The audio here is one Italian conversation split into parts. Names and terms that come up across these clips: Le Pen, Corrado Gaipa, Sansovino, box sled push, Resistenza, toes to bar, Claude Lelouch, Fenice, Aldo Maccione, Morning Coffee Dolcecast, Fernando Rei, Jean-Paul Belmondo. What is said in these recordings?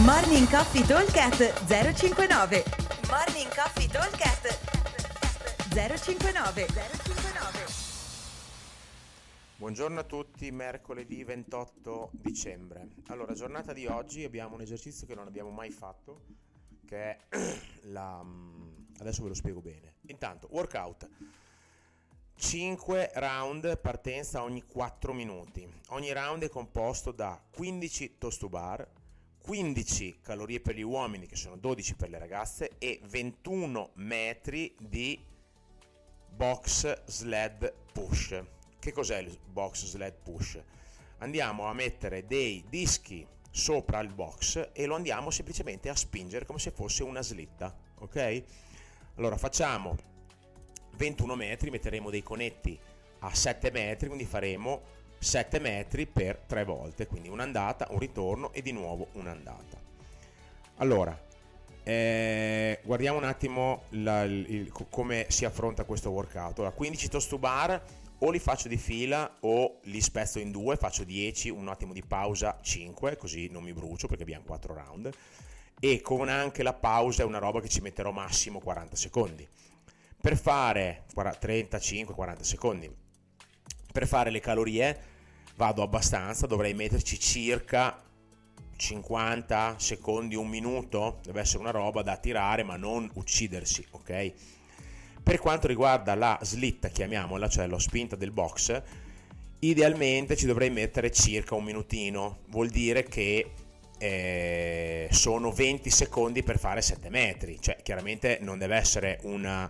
Morning Coffee Dolcecast 059. Morning Coffee Dolcecast 059. Buongiorno a tutti, mercoledì 28 dicembre. Allora, giornata di oggi abbiamo un esercizio che non abbiamo mai fatto, che è adesso ve lo spiego bene. Intanto, workout. 5 round, partenza ogni 4 minuti. Ogni round è composto da 15 toes to bar, 15 calorie per gli uomini, che sono 12 per le ragazze, e 21 metri di box sled push. Che cos'è il box sled push? Andiamo a mettere dei dischi sopra il box e lo andiamo semplicemente a spingere come se fosse una slitta, ok? Allora facciamo 21 metri, metteremo dei conetti a 7 metri, quindi faremo 7 metri per 3 volte, quindi un'andata, un ritorno e di nuovo un'andata. Allora, guardiamo un attimo come si affronta questo workout. Allora, 15 toes to bar, o li faccio di fila o li spezzo in due, faccio 10, un attimo di pausa, 5, così non mi brucio perché abbiamo 4 round, e con anche la pausa è una roba che ci metterò massimo 40 secondi. Per fare 35-40 secondi. Per fare le calorie vado abbastanza, dovrei metterci circa 50 secondi, un minuto, deve essere una roba da tirare ma non uccidersi, ok? Per quanto riguarda la slitta, chiamiamola, cioè la spinta del box, idealmente ci dovrei mettere circa un minutino, vuol dire che sono 20 secondi per fare 7 metri, cioè chiaramente non deve essere un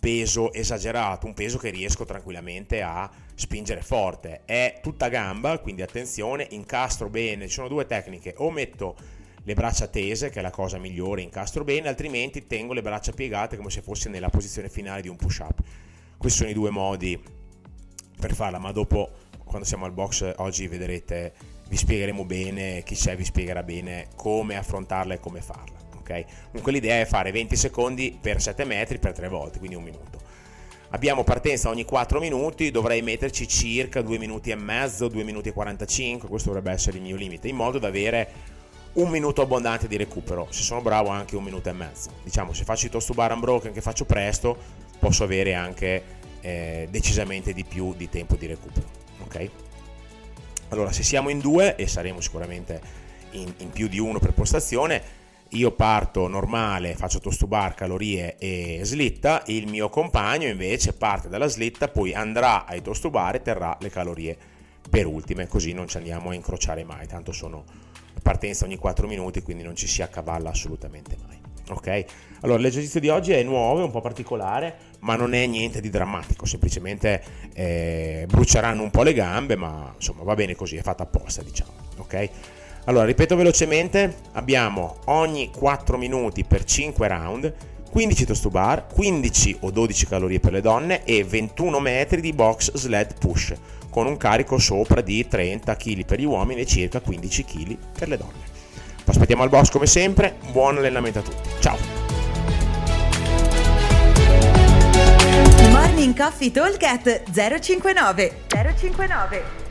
peso esagerato, un peso che riesco tranquillamente a spingere forte, è tutta gamba, quindi attenzione, incastro bene, ci sono due tecniche, o metto le braccia tese, che è la cosa migliore, incastro bene, altrimenti tengo le braccia piegate come se fosse nella posizione finale di un push up. Questi sono i due modi per farla, ma dopo, quando siamo al box oggi, vedrete, vi spiegheremo bene, chi c'è vi spiegherà bene come affrontarla e come farla. Okay. Comunque l'idea è fare 20 secondi per 7 metri per 3 volte, quindi un minuto. Abbiamo partenza ogni 4 minuti, dovrei metterci circa 2 minuti e mezzo, 2 minuti e 45, questo dovrebbe essere il mio limite, in modo da avere un minuto abbondante di recupero, se sono bravo anche un minuto e mezzo. Diciamo, se faccio i toes to bar unbroken che faccio presto, posso avere anche decisamente di più di tempo di recupero, ok? Allora, se siamo in due, e saremo sicuramente in più di uno per postazione, io parto normale, faccio toes to bar, calorie e slitta, il mio compagno invece parte dalla slitta, poi andrà ai toes to bar e terrà le calorie per ultime, così non ci andiamo a incrociare mai, tanto sono partenza ogni 4 minuti, quindi non ci si accavalla assolutamente mai, ok? Allora, l'esercizio di oggi è nuovo, è un po' particolare, ma non è niente di drammatico, semplicemente bruceranno un po' le gambe, ma insomma va bene così, è fatta apposta, diciamo, ok? Allora, ripeto velocemente, abbiamo ogni 4 minuti per 5 round, 15 toes to bar, 15 o 12 calorie per le donne e 21 metri di box sled push, con un carico sopra di 30 kg per gli uomini e circa 15 kg per le donne. Aspettiamo al box come sempre, buon allenamento a tutti, ciao! Morning Coffee Talk 059.